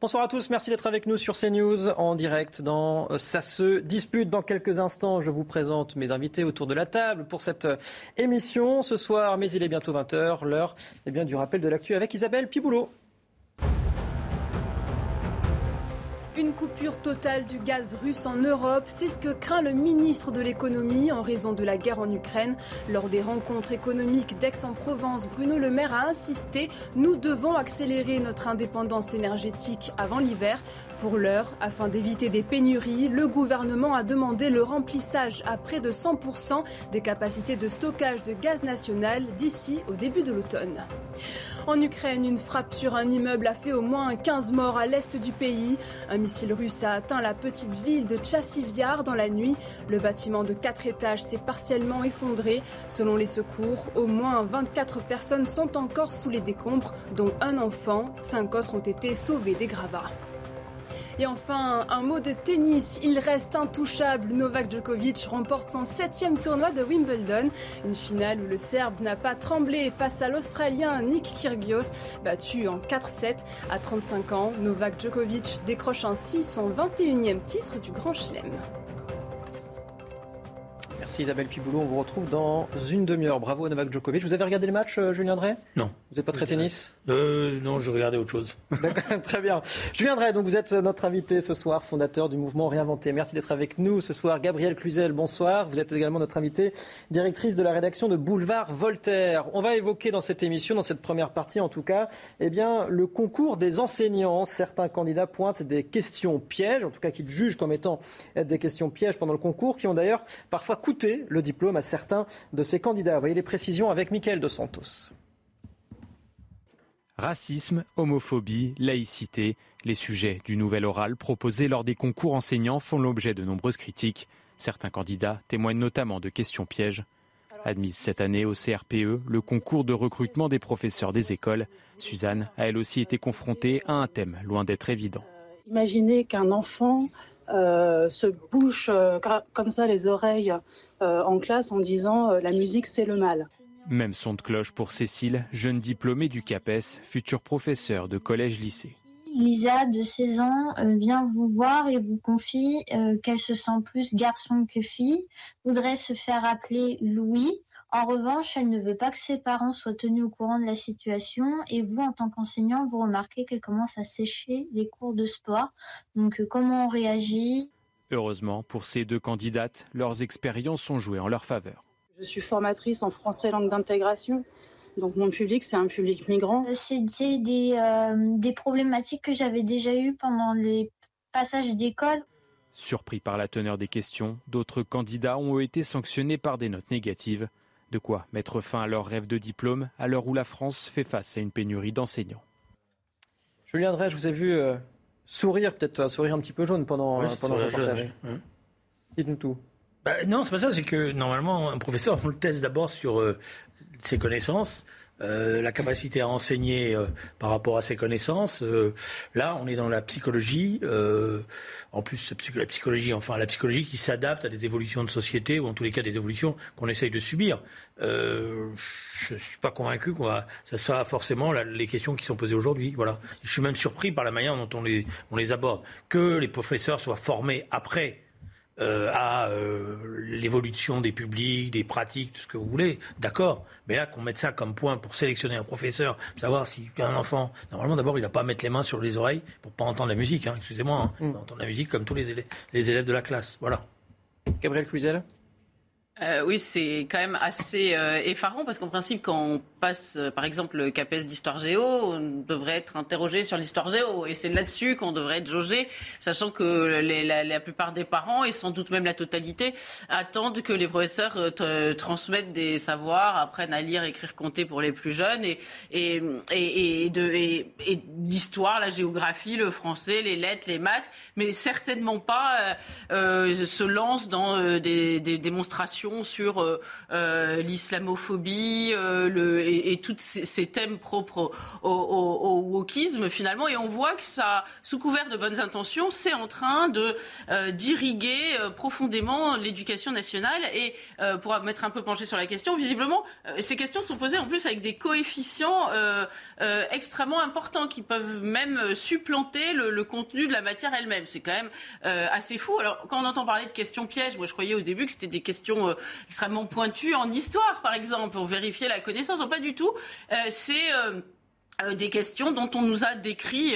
Bonsoir à tous, merci d'être avec nous sur CNews en direct dans Ça se dispute. Dans quelques instants, je vous présente mes invités autour de la table pour cette émission ce soir. Mais il est bientôt 20h, l'heure du rappel de l'actu avec Isabelle Piboulot. Une coupure totale du gaz russe en Europe, c'est ce que craint le ministre de l'économie en raison de la guerre en Ukraine. Lors des rencontres économiques d'Aix-en-Provence, Bruno Le Maire a insisté : nous devons accélérer notre indépendance énergétique avant l'hiver. Pour l'heure, afin d'éviter des pénuries, le gouvernement a demandé le remplissage à près de 100% des capacités de stockage de gaz national d'ici au début de l'automne. En Ukraine, une frappe sur un immeuble a fait au moins 15 morts à l'est du pays. Un missile russe a atteint la petite ville de Tchassiviar dans la nuit. Le bâtiment de 4 étages s'est partiellement effondré. Selon les secours, au moins 24 personnes sont encore sous les décombres, dont un enfant. 5 autres ont été sauvés des gravats. Et enfin, un mot de tennis, il reste intouchable. Novak Djokovic remporte son 7e tournoi de Wimbledon. Une finale où le Serbe n'a pas tremblé face à l'Australien Nick Kyrgios, battu en 4-7. À 35 ans, Novak Djokovic décroche ainsi son 21e titre du Grand Chelem. Merci Isabelle Piboulot, on vous retrouve dans une demi-heure. Bravo à Novak Djokovic. Vous avez regardé le match, Julien Drey ? Non. Vous n'êtes pas très tennis ? Non, je regardais autre chose. Très bien. Julien Drey, donc vous êtes notre invité ce soir, fondateur du mouvement Réinventer. Merci d'être avec nous ce soir. Gabriel Cluzel, bonsoir. Vous êtes également notre invité, directrice de la rédaction de Boulevard Voltaire. On va évoquer dans cette émission, dans cette première partie en tout cas, le concours des enseignants. Certains candidats pointent des questions pièges, en tout cas qu'ils jugent comme étant des questions pièges pendant le concours, qui ont d'ailleurs parfois coûté le diplôme à certains de ces candidats. Voyez les précisions avec Mickaël Dos Santos. Racisme, homophobie, laïcité, les sujets du nouvel oral proposé lors des concours enseignants font l'objet de nombreuses critiques. Certains candidats témoignent notamment de questions pièges. Admise cette année au CRPE, le concours de recrutement des professeurs des écoles, Suzanne a elle aussi été confrontée à un thème loin d'être évident. Imaginez qu'un enfant se bouche comme ça les oreilles en classe en disant « la musique c'est le mal ». Même son de cloche pour Cécile, jeune diplômée du CAPES, future professeure de collège-lycée. Lisa, de 16 ans, vient vous voir et vous confie qu'elle se sent plus garçon que fille, voudrait se faire appeler Louis. En revanche, elle ne veut pas que ses parents soient tenus au courant de la situation et vous, en tant qu'enseignant, vous remarquez qu'elle commence à sécher les cours de sport. Donc comment on réagit ? Heureusement, pour ces deux candidates, leurs expériences sont jouées en leur faveur. Je suis formatrice en français langue d'intégration, donc mon public c'est un public migrant. C'était des problématiques que j'avais déjà eues pendant les passages d'école. Surpris par la teneur des questions, d'autres candidats ont été sanctionnés par des notes négatives. De quoi mettre fin à leur rêve de diplôme à l'heure où la France fait face à une pénurie d'enseignants. Julien Drey, je vous ai vu sourire, peut-être sourire un petit peu jaune pendant le reportage. Hein. Dites-nous tout. Non, c'est pas ça, c'est que normalement, un professeur, on le teste d'abord sur ses connaissances, la capacité à enseigner par rapport à ses connaissances. Là, on est dans la psychologie, en plus la psychologie qui s'adapte à des évolutions de société, ou en tous les cas des évolutions qu'on essaye de subir. Je suis pas convaincu ça soit forcément les questions qui sont posées aujourd'hui. Voilà. Je suis même surpris par la manière dont on les aborde. Que les professeurs soient formés après à l'évolution des publics, des pratiques, tout ce que vous voulez, d'accord. Mais là, qu'on mette ça comme point pour sélectionner un professeur, pour savoir si un enfant... Normalement, d'abord, il n'a pas à mettre les mains sur les oreilles pour ne pas entendre la musique. Hein. Excusez-moi, il va entendre la musique comme tous les élèves de la classe. Voilà. Gabriel Fouzel ? Oui, c'est quand même assez effarant parce qu'en principe, quand on passe, par exemple, le CAPES d'histoire géo, on devrait être interrogé sur l'histoire géo et c'est là-dessus qu'on devrait être jaugé, sachant que la plupart des parents et sans doute même la totalité attendent que les professeurs transmettent des savoirs, apprennent à lire, écrire, compter pour les plus jeunes et l'histoire, la géographie, le français, les lettres, les maths, mais certainement pas se lancent dans des démonstrations sur l'islamophobie et tous ces thèmes propres au wokisme finalement. Et on voit que ça, sous couvert de bonnes intentions, c'est en train de d'irriguer profondément l'éducation nationale. Et pour m'être un peu penché sur la question, visiblement, ces questions sont posées en plus avec des coefficients extrêmement importants qui peuvent même supplanter le contenu de la matière elle-même. C'est quand même assez fou. Alors quand on entend parler de questions pièges, moi je croyais au début que c'était des questions extrêmement pointues en histoire, par exemple, pour vérifier la connaissance. Non, pas du tout. Des questions dont on nous a décrit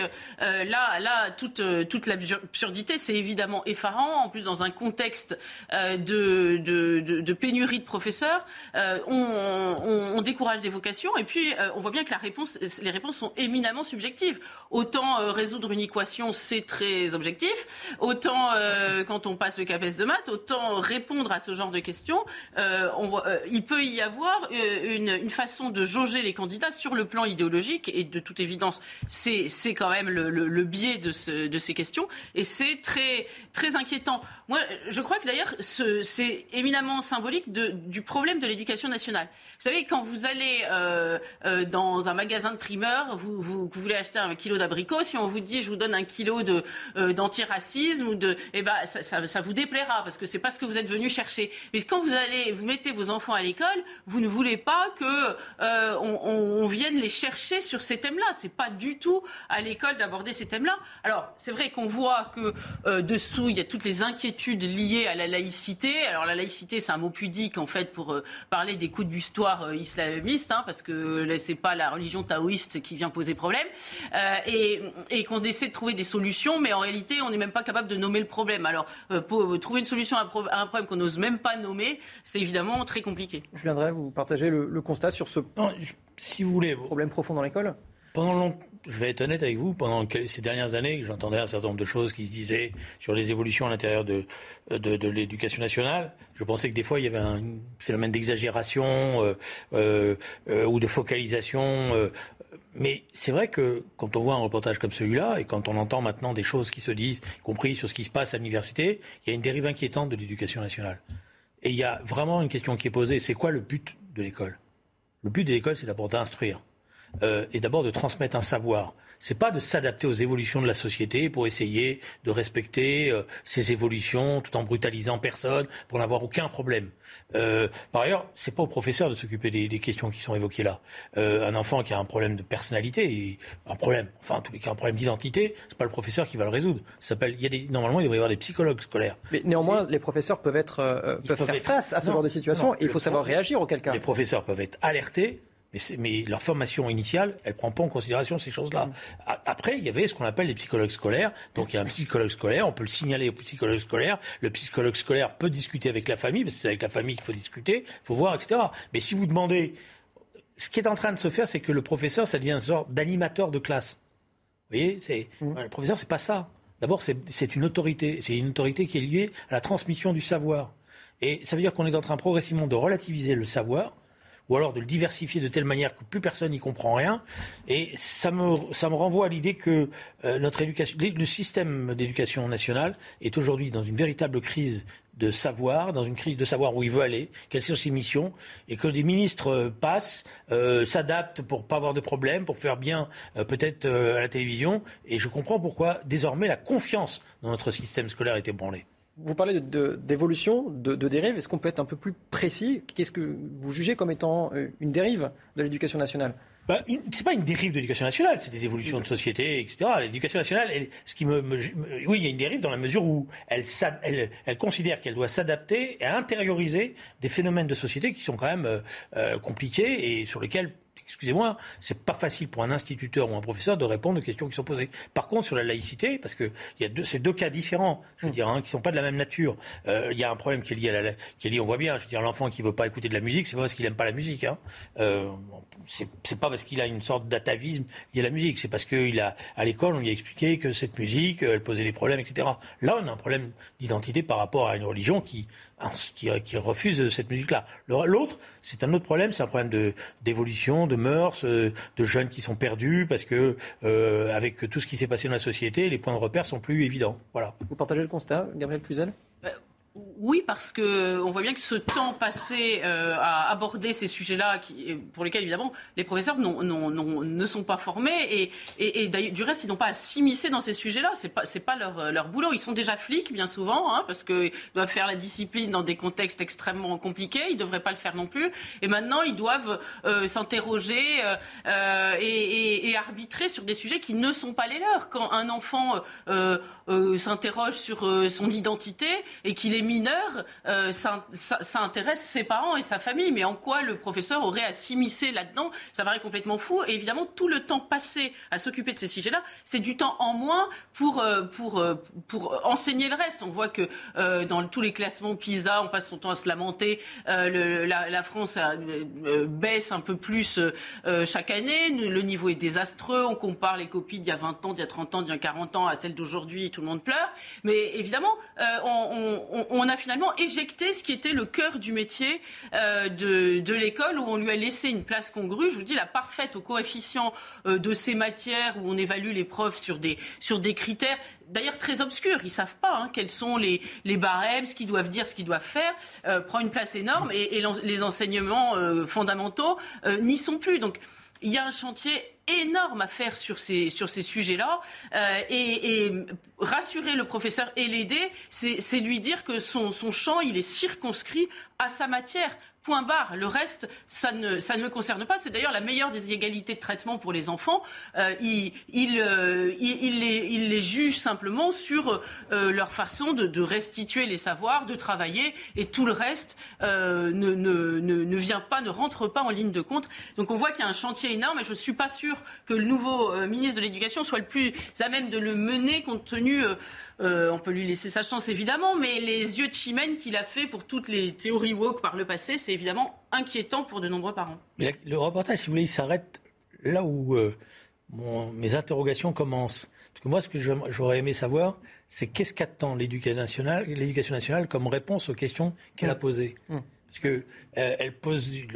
toute l'absurdité. C'est évidemment effarant, en plus dans un contexte de pénurie de professeurs. On décourage des vocations et puis on voit bien que les réponses sont éminemment subjectives. Autant résoudre une équation, c'est très objectif. Autant quand on passe le CAPES de maths, autant répondre à ce genre de questions. Il peut y avoir une façon de jauger les candidats sur le plan idéologique. Et de toute évidence, c'est quand même le biais de ces questions. Et c'est très, très inquiétant. Moi, je crois que d'ailleurs, c'est éminemment symbolique du problème de l'éducation nationale. Vous savez, quand vous allez dans un magasin de primeurs, vous voulez acheter un kilo d'abricots. Si on vous dit, je vous donne un kilo d'antiracisme, ça vous déplaira parce que c'est pas ce que vous êtes venu chercher. Mais quand vous mettez vos enfants à l'école, vous ne voulez pas qu'on vienne les chercher sur ces thèmes-là. C'est pas du tout à l'école d'aborder ces thèmes-là. Alors, c'est vrai qu'on voit que dessous, il y a toutes les inquiétudes liées à la laïcité. Alors, la laïcité, c'est un mot pudique, en fait, pour parler des coups de bustoir islamistes, parce que là, c'est pas la religion taoïste qui vient poser problème. Et qu'on essaie de trouver des solutions, mais en réalité, on n'est même pas capable de nommer le problème. Alors, pour trouver une solution à un problème qu'on n'ose même pas nommer, c'est évidemment très compliqué. Julien Drey, vous partagez le constat sur ce si vous voulez, problème profond dans l'école. Je vais être honnête avec vous, pendant ces dernières années, j'entendais un certain nombre de choses qui se disaient sur les évolutions à l'intérieur de l'éducation nationale. Je pensais que des fois, il y avait un phénomène d'exagération ou de focalisation. Mais c'est vrai que quand on voit un reportage comme celui-là, et quand on entend maintenant des choses qui se disent, y compris sur ce qui se passe à l'université, il y a une dérive inquiétante de l'éducation nationale. Et il y a vraiment une question qui est posée, c'est quoi le but de l'école ? Le but de l'école, c'est d'abord d'instruire. Et d'abord de transmettre un savoir. C'est pas de s'adapter aux évolutions de la société pour essayer de respecter ces évolutions tout en brutalisant personne pour n'avoir aucun problème. Par ailleurs, c'est pas au professeur de s'occuper des questions qui sont évoquées là. Un enfant qui a un problème de personnalité, un problème d'identité, c'est pas le professeur qui va le résoudre. Normalement, il devrait y avoir des psychologues scolaires. Mais néanmoins, les professeurs peuvent faire face à ce genre de situation. Il faut savoir réagir auquel cas. Les professeurs peuvent être alertés. Mais leur formation initiale, elle ne prend pas en considération ces choses-là. Après, il y avait ce qu'on appelle les psychologues scolaires. Donc, il y a un psychologue scolaire, on peut le signaler au psychologue scolaire. Le psychologue scolaire peut discuter avec la famille, parce que c'est avec la famille qu'il faut discuter, il faut voir, etc. Mais si vous demandez... Ce qui est en train de se faire, c'est que le professeur, ça devient une sorte d'animateur de classe. Vous voyez, le professeur, c'est pas ça. D'abord, c'est une autorité. C'est une autorité qui est liée à la transmission du savoir. Et ça veut dire qu'on est en train progressivement de relativiser le savoir... ou alors de le diversifier de telle manière que plus personne n'y comprend rien. Et ça me renvoie à l'idée que notre éducation, le système d'éducation nationale est aujourd'hui dans une véritable crise de savoir, dans une crise de savoir où il veut aller, quelles sont ses missions, et que des ministres passent, s'adaptent pour pas avoir de problème, pour faire bien peut-être à la télévision. Et je comprends pourquoi désormais la confiance dans notre système scolaire est ébranlée. Vous parlez d'évolution, de dérive. Est-ce qu'on peut être un peu plus précis ? Qu'est-ce que vous jugez comme étant une dérive de l'éducation nationale ? C'est pas une dérive de l'éducation nationale, c'est des évolutions de société, etc. L'éducation nationale, il y a une dérive dans la mesure où elle considère qu'elle doit s'adapter et à intérioriser des phénomènes de société qui sont quand même compliqués et sur lesquels Excusez-moi, c'est pas facile pour un instituteur ou un professeur de répondre aux questions qui sont posées. Par contre, sur la laïcité, parce que il y a c'est deux cas différents, je veux dire, qui sont pas de la même nature. Il y a un problème qui est lié à la, on voit bien, je veux dire, l'enfant qui veut pas écouter de la musique, c'est pas parce qu'il aime pas la musique, hein. C'est pas parce qu'il a une sorte d'atavisme lié à la musique, c'est parce qu'il a, à l'école, on lui a expliqué que cette musique, elle posait des problèmes, etc. Là, on a un problème d'identité par rapport à une religion qui refuse cette musique-là. L'autre, c'est un autre problème, c'est un problème d'évolution, de mœurs, de jeunes qui sont perdus parce que avec tout ce qui s'est passé dans la société, les points de repère sont plus évidents. Voilà. Vous partagez le constat, Gabriel Cluzel ? Oui, parce que on voit bien que ce temps passé à aborder ces sujets-là, pour lesquels évidemment les professeurs ne sont pas formés et du reste ils n'ont pas à s'immiscer dans ces sujets-là. C'est pas leur boulot. Ils sont déjà flics bien souvent, hein, parce qu'ils doivent faire la discipline dans des contextes extrêmement compliqués. Ils devraient pas le faire non plus. Et maintenant ils doivent s'interroger et arbitrer sur des sujets qui ne sont pas les leurs. Quand un enfant s'interroge sur son identité et qu'il est mineur, ça intéresse ses parents et sa famille, mais en quoi le professeur aurait à s'immiscer là-dedans? Ça paraît complètement fou, et évidemment tout le temps passé à s'occuper de ces sujets-là, c'est du temps en moins pour enseigner le reste. On voit que dans tous les classements PISA, on passe son temps à se lamenter, la France baisse un peu plus chaque année, le niveau est désastreux, on compare les copies d'il y a 20 ans, d'il y a 30 ans, d'il y a 40 ans à celles d'aujourd'hui, tout le monde pleure, mais évidemment on a finalement éjecté ce qui était le cœur du métier de l'école, où on lui a laissé une place congrue. Je vous dis, la parfaite au coefficient de ces matières où on évalue les profs sur des critères d'ailleurs très obscurs. Ils ne savent pas quels sont les barèmes, ce qu'ils doivent dire, ce qu'ils doivent faire, prend une place énorme et les enseignements fondamentaux n'y sont plus. Donc il y a un chantier énorme à faire sur ces sujets-là, et rassurer le professeur et l'aider, c'est lui dire que son champ, il est circonscrit à sa matière. Point barre. Le reste, ça ne me concerne pas. C'est d'ailleurs la meilleure des égalités de traitement pour les enfants. Il les juge simplement sur leur façon de restituer les savoirs, de travailler, et tout le reste ne rentre pas en ligne de compte. Donc on voit qu'il y a un chantier énorme, et je ne suis pas sûre que le nouveau ministre de l'Éducation soit le plus à même de le mener, compte tenu, on peut lui laisser sa chance évidemment, mais les yeux de chimène qu'il a fait pour toutes les théories woke par le passé, c'est évidemment inquiétant pour de nombreux parents. Mais le reportage, si vous voulez, il s'arrête là où mes interrogations commencent. Parce que moi, ce que j'aurais aimé savoir, c'est qu'est-ce qu'attend l'éducation nationale comme réponse aux questions qu'elle a posées. Parce que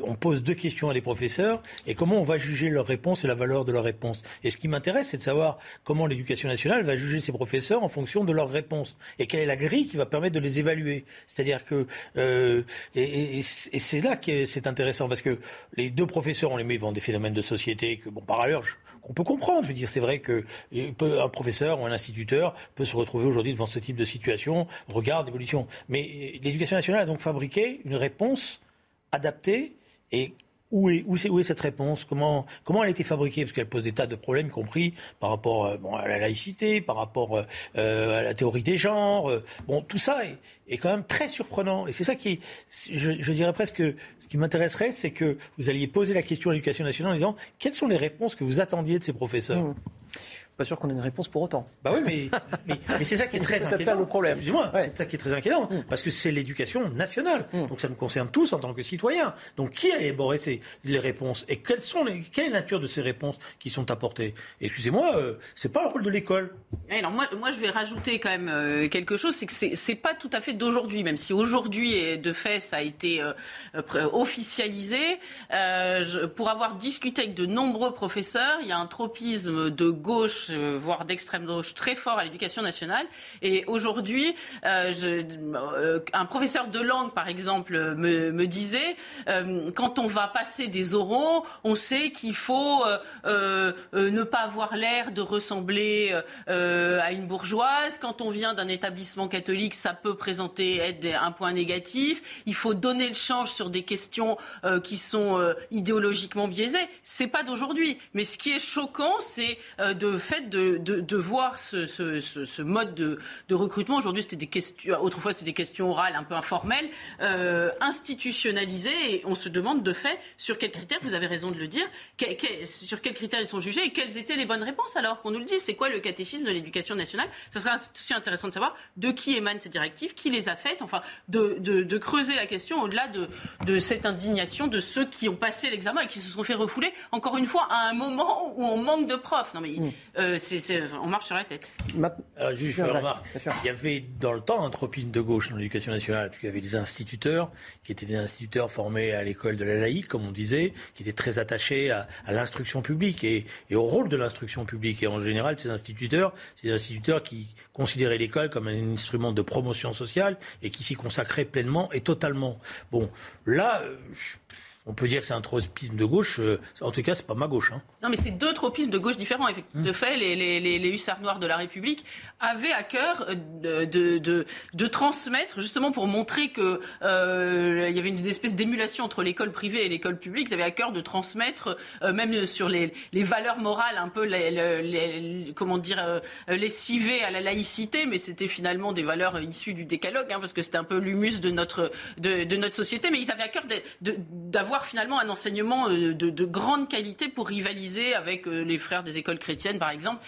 on pose deux questions à des professeurs, et comment on va juger leurs réponses et la valeur de leurs réponses. Et ce qui m'intéresse, c'est de savoir comment l'éducation nationale va juger ses professeurs en fonction de leurs réponses, et quelle est la grille qui va permettre de les évaluer. C'est-à-dire que et c'est là que c'est intéressant, parce que les deux professeurs, on les met devant des phénomènes de société que, bon, par ailleurs, qu'on peut comprendre. Je veux dire, c'est vrai que un professeur ou un instituteur peut se retrouver aujourd'hui devant ce type de situation, regarde l'évolution. Mais l'éducation nationale a donc fabriqué une réponse adaptée, et où est cette réponse ? Comment elle a été fabriquée ? Parce qu'elle pose des tas de problèmes, y compris par rapport à la laïcité, par rapport à la théorie des genres. Tout ça est quand même très surprenant. Et c'est ça qui, je dirais presque, ce qui m'intéresserait, c'est que vous alliez poser la question à l'éducation nationale en disant quelles sont les réponses que vous attendiez de ces professeurs. Pas sûr qu'on ait une réponse pour autant. Bah oui, mais c'est ça qui est très inquiétant. Le problème. Excusez-moi, ouais. C'est ça qui est très inquiétant, parce que c'est l'éducation nationale. Donc ça nous concerne tous en tant que citoyens. Donc qui a élaboré les réponses, et quelle est la nature de ces réponses qui sont apportées ? Excusez-moi, c'est pas le rôle de l'école. Alors moi je vais rajouter quand même quelque chose, c'est que c'est pas tout à fait d'aujourd'hui, même si aujourd'hui de fait ça a été officialisé. Pour avoir discuté avec de nombreux professeurs, il y a un tropisme de gauche, voire d'extrême gauche, très fort à l'éducation nationale. Et aujourd'hui, un professeur de langue, par exemple, me disait, quand on va passer des oraux, on sait qu'il faut ne pas avoir l'air de ressembler à une bourgeoise. Quand on vient d'un établissement catholique, ça peut être un point négatif. Il faut donner le change sur des questions qui sont idéologiquement biaisées. C'est pas d'aujourd'hui. Mais ce qui est choquant, c'est de fait fait de voir ce mode de recrutement. Aujourd'hui, c'était des questions, autrefois c'était des questions orales un peu informelles, institutionnalisées, et on se demande de fait sur quels critères, vous avez raison de le dire, sur quels critères ils sont jugés et quelles étaient les bonnes réponses, alors qu'on nous le dit. C'est quoi le catéchisme de l'éducation nationale? Ça serait aussi intéressant de savoir de qui émanent ces directives, qui les a faites, enfin de creuser la question au-delà de cette indignation de ceux qui ont passé l'examen et qui se sont fait refouler, encore une fois, à un moment où on manque de profs. Non mais on marche sur la tête. Juste une remarque. Il y avait dans le temps un tropisme de gauche dans l'éducation nationale, puisqu'il y avait des instituteurs qui étaient des instituteurs formés à l'école de la laïque, comme on disait, qui étaient très attachés à l'instruction publique et au rôle de l'instruction publique. Et en général, ces instituteurs, c'est des instituteurs qui considéraient l'école comme un instrument de promotion sociale et qui s'y consacraient pleinement et totalement. Bon, là... On peut dire que c'est un tropisme de gauche. En tout cas, c'est pas ma gauche. Hein. Non, mais c'est deux tropismes de gauche différents. De fait, les hussards noirs de la République avaient à cœur de transmettre, justement pour montrer que il y avait une espèce d'émulation entre l'école privée et l'école publique. Ils avaient à cœur de transmettre, même sur les valeurs morales, un peu lessivées à la laïcité, mais c'était finalement des valeurs issues du décalogue, parce que c'était un peu l'humus de notre société. Mais ils avaient à cœur d'avoir finalement un enseignement de grande qualité pour rivaliser avec les frères des écoles chrétiennes, par exemple,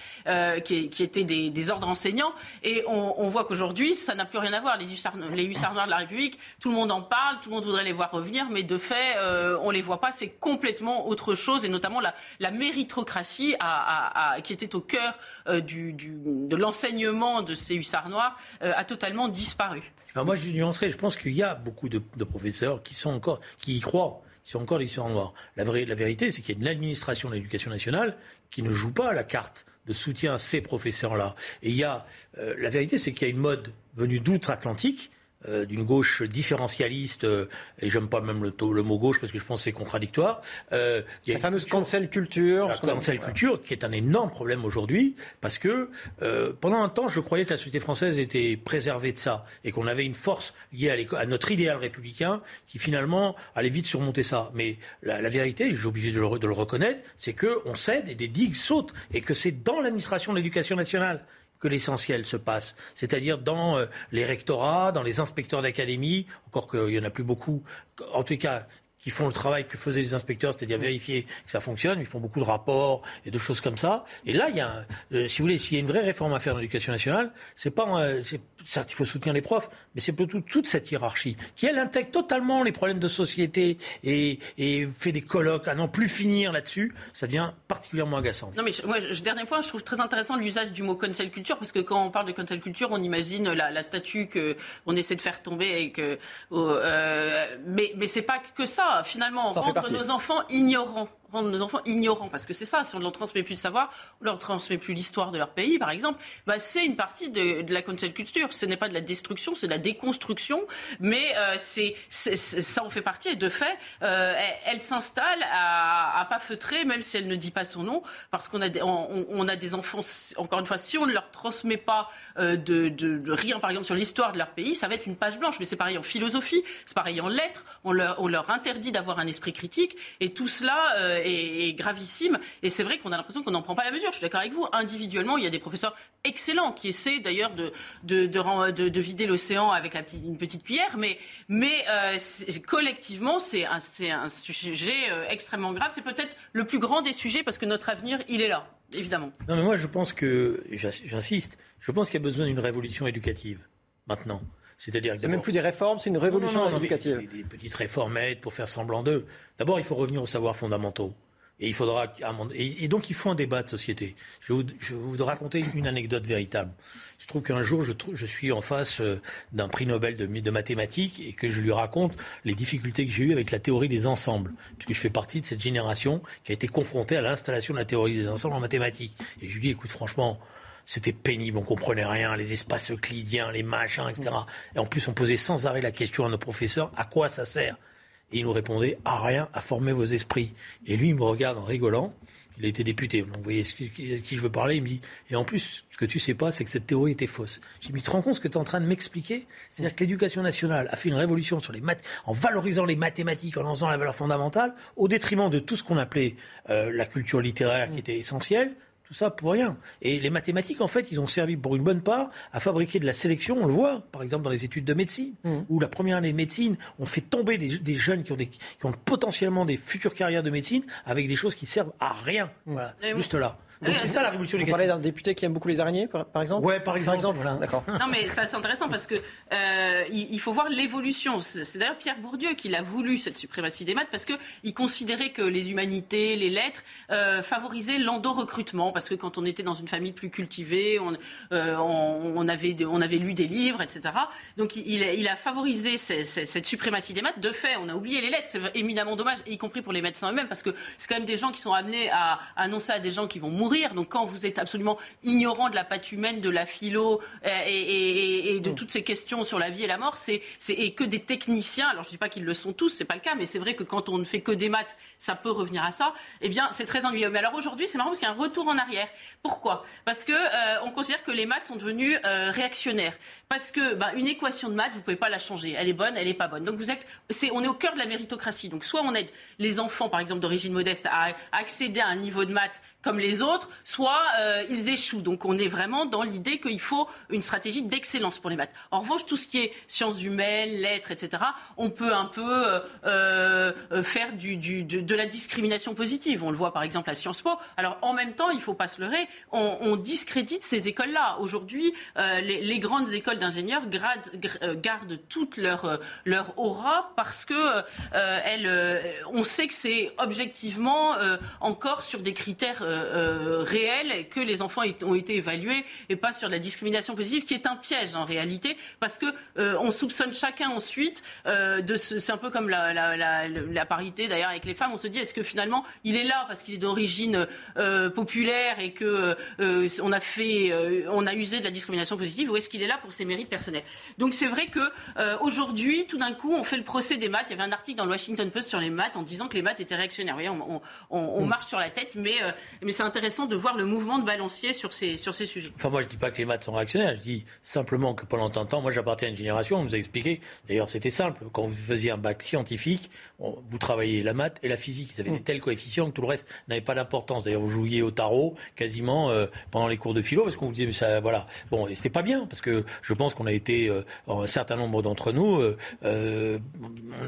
qui étaient des ordres enseignants. Et on voit qu'aujourd'hui, ça n'a plus rien à voir. Les hussards noirs de la République, tout le monde en parle, tout le monde voudrait les voir revenir, mais de fait, on ne les voit pas. C'est complètement autre chose, et notamment la méritocratie qui était au cœur de l'enseignement de ces hussards noirs a totalement disparu. Alors moi, je nuancerais. Je pense qu'il y a beaucoup de professeurs qui y croient, qui sont encore des hussards noirs. La vérité, c'est qu'il y a de l'administration de l'éducation nationale qui ne joue pas à la carte de soutien à ces professeurs-là. Et il y a, la vérité, c'est qu'il y a une mode venue d'outre-Atlantique, d'une gauche différentialiste, et j'aime pas même le mot gauche parce que je pense que c'est contradictoire. La fameuse cancel culture. La cancel culture qui est un énorme problème aujourd'hui parce que pendant un temps, je croyais que la société française était préservée de ça et qu'on avait une force liée à notre idéal républicain qui finalement allait vite surmonter ça. Mais la vérité, je suis obligé de le reconnaître, c'est qu'on cède et des digues sautent et que c'est dans l'administration de l'éducation nationale que l'essentiel se passe, c'est-à-dire dans les rectorats, dans les inspecteurs d'académie, encore qu'il n'y en a plus beaucoup, en tout cas qui font le travail que faisaient les inspecteurs, c'est-à-dire vérifier que ça fonctionne. Ils font beaucoup de rapports et de choses comme ça. Et là, il y a, si vous voulez, s'il y a une vraie réforme à faire dans l'éducation nationale, c'est pas, certes, il faut soutenir les profs, mais c'est plutôt toute cette hiérarchie qui, elle, intègre totalement les problèmes de société et fait des colloques à n'en plus finir là-dessus. Ça devient particulièrement agaçant. Non, mais dernier point, je trouve très intéressant l'usage du mot cancel culture, parce que quand on parle de cancel culture, on imagine la statue qu'on essaie de faire tomber et que, mais c'est pas que ça. Finalement, rendre nos enfants ignorants, parce que c'est ça, si on ne leur transmet plus de savoir, on ne leur transmet plus l'histoire de leur pays, par exemple, c'est une partie de la cancel culture. Ce n'est pas de la destruction, c'est de la déconstruction, mais ça en fait partie, et de fait, elle s'installe à pas feutrer, même si elle ne dit pas son nom, parce qu'on a on a des enfants, encore une fois, si on ne leur transmet pas de rien, par exemple, sur l'histoire de leur pays, ça va être une page blanche, mais c'est pareil en philosophie, c'est pareil en lettres, on leur interdit d'avoir un esprit critique, et tout cela... est gravissime, et c'est vrai qu'on a l'impression qu'on n'en prend pas la mesure. Je suis d'accord avec vous, individuellement il y a des professeurs excellents qui essaient d'ailleurs de vider l'océan avec une petite cuillère, mais collectivement c'est un sujet extrêmement grave. C'est peut-être le plus grand des sujets, parce que notre avenir il est là, évidemment. Non mais moi je pense que, j'insiste, je pense qu'il y a besoin d'une révolution éducative maintenant. C'est-à-dire que c'est même plus des réformes, c'est une révolution éducative. Des petites réformettes pour faire semblant d'eux. D'abord, il faut revenir aux savoirs fondamentaux. Et il faudra. Et donc, il faut un débat de société. Je vais vous raconter une anecdote véritable. Je trouve qu'un jour, je suis en face d'un prix Nobel de mathématiques et que je lui raconte les difficultés que j'ai eues avec la théorie des ensembles. Puisque je fais partie de cette génération qui a été confrontée à l'installation de la théorie des ensembles en mathématiques. Et je lui dis, écoute, franchement. C'était pénible, on comprenait rien, les espaces euclidiens, les machins, etc. Et en plus, on posait sans arrêt la question à nos professeurs, à quoi ça sert ? Et ils nous répondaient, à rien, à former vos esprits. Et lui, il me regarde en rigolant, il a été député, donc vous voyez qui je veux parler, il me dit, et en plus, ce que tu sais pas, c'est que cette théorie était fausse. J'ai dit, mais tu te rends compte ce que tu es en train de m'expliquer ? C'est-à-dire que l'éducation nationale a fait une révolution sur les maths, en valorisant les mathématiques, en lançant la valeur fondamentale, au détriment de tout ce qu'on appelait la culture littéraire qui était essentielle. tout ça pour rien. Et les mathématiques, en fait, ils ont servi pour une bonne part à fabriquer de la sélection. On le voit, par exemple, dans les études de médecine, où la première année de médecine, on fait tomber des jeunes qui ont potentiellement des futures carrières de médecine avec des choses qui servent à rien. Voilà, juste là. Donc c'est ça la révolution éducative. Vous parlez d'un député qui aime beaucoup les araignées, par exemple ? Ouais, par exemple. Voilà. D'accord. Non, mais ça c'est intéressant parce que il faut voir l'évolution. C'est d'ailleurs Pierre Bourdieu qui l'a voulu, cette suprématie des maths, parce que il considérait que les humanités, les lettres favorisaient l'endo-recrutement, parce que quand on était dans une famille plus cultivée, on avait lu des livres, etc. Donc il a favorisé cette suprématie des maths. De fait, on a oublié les lettres. C'est éminemment dommage, y compris pour les médecins eux-mêmes, parce que c'est quand même des gens qui sont amenés à annoncer à des gens qui vont mourir. Donc quand vous êtes absolument ignorant de la patte humaine, de la philo et de toutes ces questions sur la vie et la mort, et que des techniciens, alors je ne dis pas qu'ils le sont tous, c'est pas le cas, mais c'est vrai que quand on ne fait que des maths, ça peut revenir à ça, eh bien c'est très ennuyeux. Mais alors aujourd'hui, c'est marrant parce qu'il y a un retour en arrière. Pourquoi ? Parce qu'on considère que les maths sont devenus réactionnaires. Parce que une équation de maths, vous ne pouvez pas la changer. Elle est bonne, elle n'est pas bonne. Donc on est au cœur de la méritocratie. Donc soit on aide les enfants, par exemple, d'origine modeste à accéder à un niveau de maths comme les autres, soit ils échouent. Donc on est vraiment dans l'idée qu'il faut une stratégie d'excellence pour les maths. En revanche, tout ce qui est sciences humaines, lettres, etc., on peut un peu faire de la discrimination positive. On le voit par exemple à Sciences Po. Alors en même temps, il ne faut pas se leurrer, on discrédite ces écoles-là. Aujourd'hui, les grandes écoles d'ingénieurs gardent toute leur aura parce que on sait que c'est objectivement encore sur des critères réel que les enfants ont été évalués et pas sur la discrimination positive qui est un piège en réalité parce que on soupçonne chacun ensuite c'est un peu comme la parité d'ailleurs avec les femmes, on se dit est-ce que finalement il est là parce qu'il est d'origine populaire et que on a usé de la discrimination positive ou est-ce qu'il est là pour ses mérites personnels. Donc c'est vrai que aujourd'hui tout d'un coup on fait le procès des maths. Il y avait un article dans le Washington Post sur les maths en disant que les maths étaient réactionnaires. Vous voyez, on marche sur la tête mais c'est intéressant de voir le mouvement de balancier sur ces sujets. Enfin, moi, je ne dis pas que les maths sont réactionnaires. Je dis simplement que pendant un temps, moi, j'appartiens à une génération, on nous a expliqué. D'ailleurs, c'était simple. Quand vous faisiez un bac scientifique, vous travailliez la maths et la physique. Ils avaient des tels coefficients que tout le reste n'avait pas d'importance. D'ailleurs, vous jouiez au tarot quasiment pendant les cours de philo parce qu'on vous disait, mais ça, voilà. Bon, et c'était pas bien parce que je pense qu'on a été, un certain nombre d'entre nous, il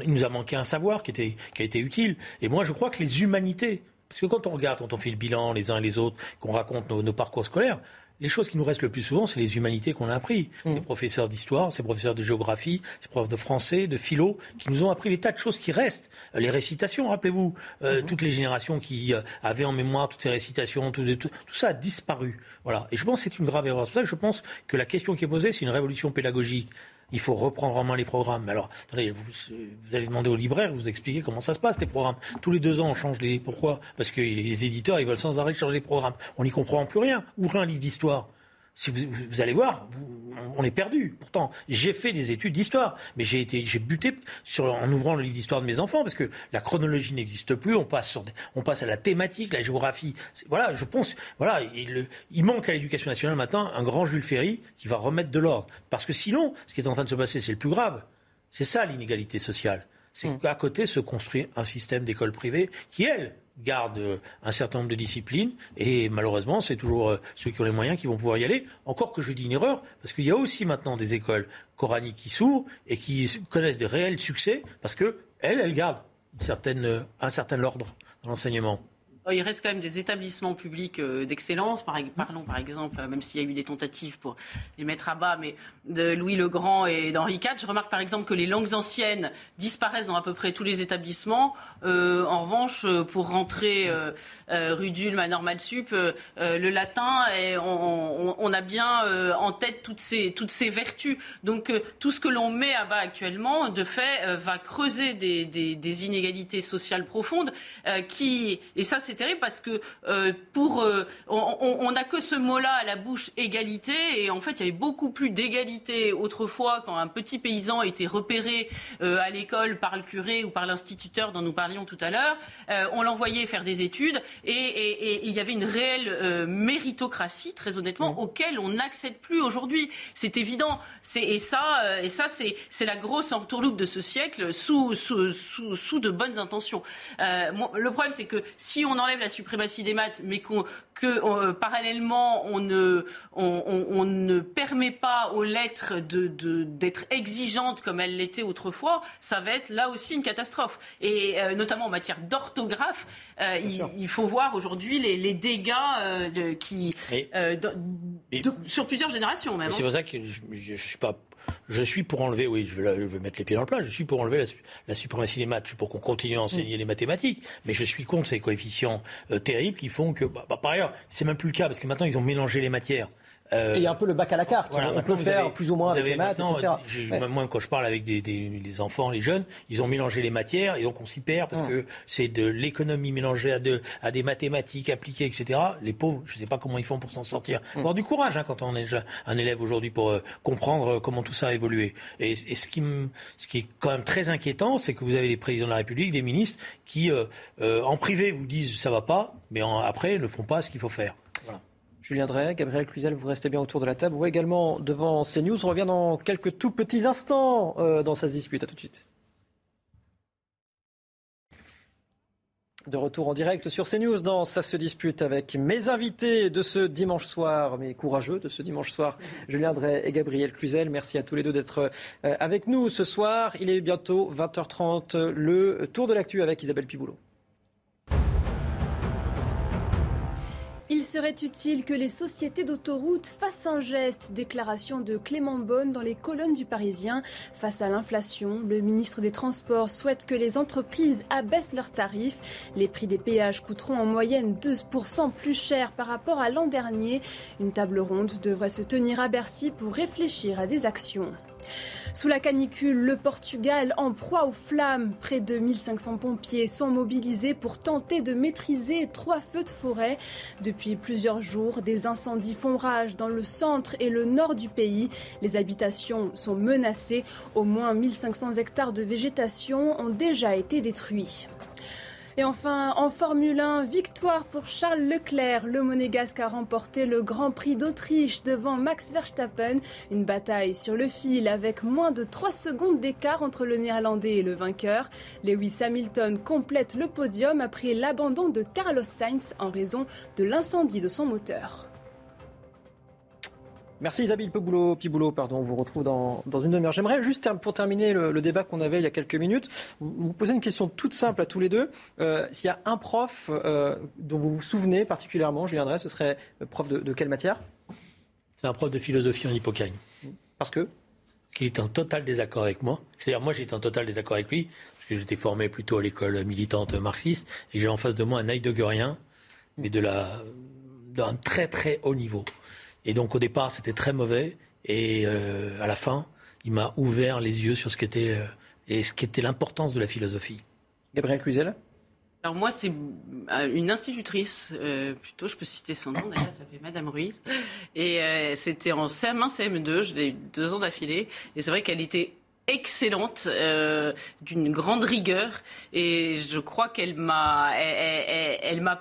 nous a manqué un savoir qui a été utile. Et moi, je crois que les humanités, parce que quand on fait le bilan les uns et les autres, qu'on raconte nos parcours scolaires, les choses qui nous restent le plus souvent, c'est les humanités qu'on a apprises. C'est professeurs d'histoire, c'est professeurs de géographie, c'est professeurs de français, de philo, qui nous ont appris les tas de choses qui restent. Les récitations, rappelez-vous, toutes les générations qui avaient en mémoire toutes ces récitations, tout ça a disparu. Voilà. Et je pense que c'est une grave erreur. C'est pour ça que je pense que la question qui est posée, c'est une révolution pédagogique. Il faut reprendre en main les programmes. Alors, attendez, vous allez demander aux libraires, vous expliquez comment ça se passe, les programmes. Tous les 2 ans, on change les... Pourquoi ? Parce que les éditeurs, ils veulent sans arrêt changer les programmes. On n'y comprend plus rien. Ouvrez un livre d'histoire. Si vous allez voir, on est perdu. Pourtant, j'ai fait des études d'histoire, mais j'ai buté en ouvrant le livre d'histoire de mes enfants parce que la chronologie n'existe plus. On passe à la thématique, la géographie. Voilà, je pense. Voilà, il manque à l'éducation nationale maintenant un grand Jules Ferry qui va remettre de l'ordre. Parce que sinon, ce qui est en train de se passer, c'est le plus grave. C'est ça l'inégalité sociale. C'est qu'à côté se construit un système d'école privée qui, elle, garde un certain nombre de disciplines et malheureusement c'est toujours ceux qui ont les moyens qui vont pouvoir y aller, encore que je dis une erreur parce qu'il y a aussi maintenant des écoles coraniques qui s'ouvrent et qui connaissent des réels succès parce que elles gardent un certain ordre dans l'enseignement. Il reste quand même des établissements publics d'excellence. Parlons par exemple, même s'il y a eu des tentatives pour les mettre à bas, mais de Louis le Grand et d'Henri IV. Je remarque par exemple que les langues anciennes disparaissent dans à peu près tous les établissements. En revanche, pour rentrer rue d'Ulm, Normale Sup, le latin, on a bien en tête toutes ces vertus. Donc tout ce que l'on met à bas actuellement, de fait, va creuser des inégalités sociales profondes et ça c'est terrible parce que on n'a que ce mot-là à la bouche, égalité, et en fait il y avait beaucoup plus d'égalité autrefois quand un petit paysan était repéré à l'école par le curé ou par l'instituteur dont nous parlions tout à l'heure, on l'envoyait faire des études et il y avait une réelle méritocratie très honnêtement auquel on n'accède plus aujourd'hui, c'est évident, c'est la grosse entourloupe de ce siècle sous de bonnes intentions. Le problème c'est que si on enlève la suprématie des maths, mais que parallèlement on ne permet pas aux lettres d'être exigeantes comme elles l'étaient autrefois, ça va être là aussi une catastrophe. Et notamment en matière d'orthographe, il faut voir aujourd'hui les dégâts sur plusieurs générations même. C'est pour ça que je suis pour enlever, oui, je vais mettre les pieds dans le plat, je suis pour enlever la suprématie des maths, je suis pour qu'on continue à enseigner les mathématiques, mais je suis contre ces coefficients terribles qui font que, par ailleurs, c'est même plus le cas, parce que maintenant ils ont mélangé les matières. Et il y a un peu le bac à la carte, voilà, on peut faire plus ou moins avec les maths, etc. Moi, quand je parle avec des enfants, les jeunes, ils ont mélangé les matières et donc on s'y perd parce que c'est de l'économie mélangée à des mathématiques appliquées, etc. Les pauvres, je ne sais pas comment ils font pour s'en sortir. Il faut avoir du courage quand on est déjà un élève aujourd'hui pour comprendre comment tout ça a évolué. Et ce qui est quand même très inquiétant, c'est que vous avez les présidents de la République, des ministres qui, en privé, vous disent ça va pas, mais après, ne font pas ce qu'il faut faire. Voilà. Julien Drey, Gabriel Cluzel, vous restez bien autour de la table. Vous également devant CNews. On revient dans quelques tout petits instants dans Ça se dispute. À tout de suite. De retour en direct sur CNews dans Ça se dispute avec mes invités de ce dimanche soir, mes courageux de ce dimanche soir, Julien Drey et Gabriel Cluzel. Merci à tous les deux d'être avec nous ce soir. Il est bientôt 20h30, le tour de l'actu avec Isabelle Piboulot. Il serait utile que les sociétés d'autoroutes fassent un geste, déclaration de Clément Beaune dans les colonnes du Parisien. Face à l'inflation, le ministre des Transports souhaite que les entreprises abaissent leurs tarifs. Les prix des péages coûteront en moyenne 2% plus cher par rapport à l'an dernier. Une table ronde devrait se tenir à Bercy pour réfléchir à des actions. Sous la canicule, le Portugal en proie aux flammes. Près de 1500 pompiers sont mobilisés pour tenter de maîtriser 3 feux de forêt. Depuis plusieurs jours, des incendies font rage dans le centre et le nord du pays. Les habitations sont menacées. Au moins 1500 hectares de végétation ont déjà été détruits. Et enfin, en Formule 1, victoire pour Charles Leclerc. Le Monégasque a remporté le Grand Prix d'Autriche devant Max Verstappen. Une bataille sur le fil avec moins de 3 secondes d'écart entre le Néerlandais et le vainqueur. Lewis Hamilton complète le podium après l'abandon de Carlos Sainz en raison de l'incendie de son moteur. Merci Isabelle Piboulot, on vous retrouve dans une demi-heure. J'aimerais juste pour terminer le débat qu'on avait il y a quelques minutes, vous poser une question toute simple à tous les deux. S'il y a un prof dont vous vous souvenez particulièrement, Julien Drey, ce serait prof de quelle matière ? C'est un prof de philosophie en Hippocagne. Parce que ? Qu'il est en total désaccord avec moi. C'est-à-dire moi j'étais en total désaccord avec lui, parce que j'étais formé plutôt à l'école militante marxiste, et j'ai en face de moi un heideggerien, mais d'un très très haut niveau. Et donc au départ, c'était très mauvais. Et à la fin, il m'a ouvert les yeux sur ce qu'était l'importance de la philosophie. Gabriel Cluzel ? Alors moi, c'est une institutrice. Plutôt, je peux citer son nom d'ailleurs. Elle s'appelait Madame Ruiz. Et c'était en CM1, CM2. Je l'ai eu 2 ans d'affilée. Et c'est vrai qu'elle était excellente, d'une grande rigueur, et je crois qu'elle m'a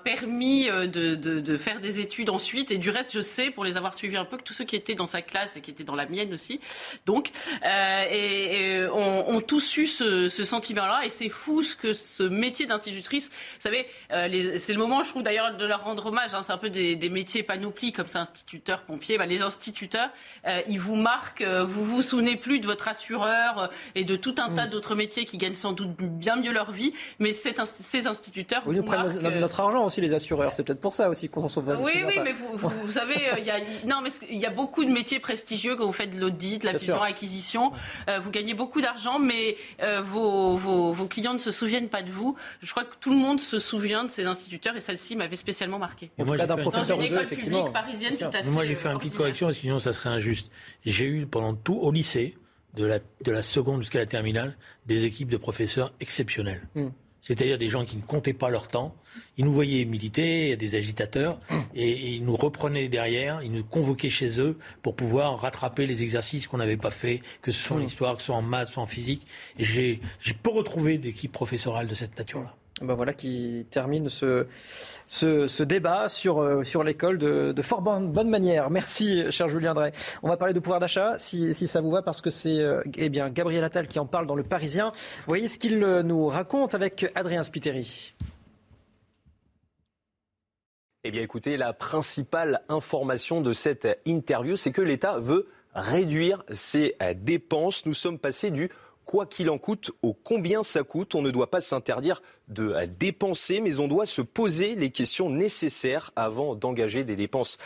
permis de faire des études ensuite, et du reste je sais pour les avoir suivis un peu que tous ceux qui étaient dans sa classe et qui étaient dans la mienne aussi donc ont tous eu ce sentiment-là, et c'est fou ce que ce métier d'institutrice, vous savez, c'est le moment je trouve d'ailleurs de leur rendre hommage, c'est un peu des métiers panoplis comme ça, instituteur, pompier, les instituteurs ils vous marquent, vous vous souvenez plus de votre assureur et de tout un tas d'autres métiers qui gagnent sans doute bien mieux leur vie, mais ces instituteurs... Oui, ils nous prennent notre argent aussi, les assureurs, c'est peut-être pour ça aussi qu'on s'en sauve. Oui, mais vous savez, il y a beaucoup de métiers prestigieux quand vous faites de l'audit, la fusion-acquisition, vous gagnez beaucoup d'argent, mais vos clients ne se souviennent pas de vous. Je crois que tout le monde se souvient de ces instituteurs, et celle-ci m'avait spécialement marqué. Moi, d'un professeur dans une école publique parisienne, tout à fait. Moi, j'ai fait une petite correction, parce que sinon ça serait injuste. J'ai eu pendant tout au lycée, de la seconde jusqu'à la terminale, des équipes de professeurs exceptionnelles. C'est-à-dire des gens qui ne comptaient pas leur temps. Ils nous voyaient militer, des agitateurs, et ils nous reprenaient derrière, ils nous convoquaient chez eux pour pouvoir rattraper les exercices qu'on n'avait pas faits, que ce soit en histoire, que ce soit en maths, soit en physique. Et j'ai pas retrouvé d'équipe professorale de cette nature-là. Ben voilà qui termine ce débat sur l'école de fort bonne manière. Merci, cher Julien Drey. On va parler de pouvoir d'achat, si ça vous va, parce que c'est Gabriel Attal qui en parle dans Le Parisien. Voyez ce qu'il nous raconte avec Adrien Spiteri. Eh bien écoutez, la principale information de cette interview, c'est que l'État veut réduire ses dépenses. Nous sommes passés du « quoi qu'il en coûte » au « combien ça coûte ». On ne doit pas s'interdire de dépenser, mais on doit se poser les questions nécessaires avant d'engager des dépenses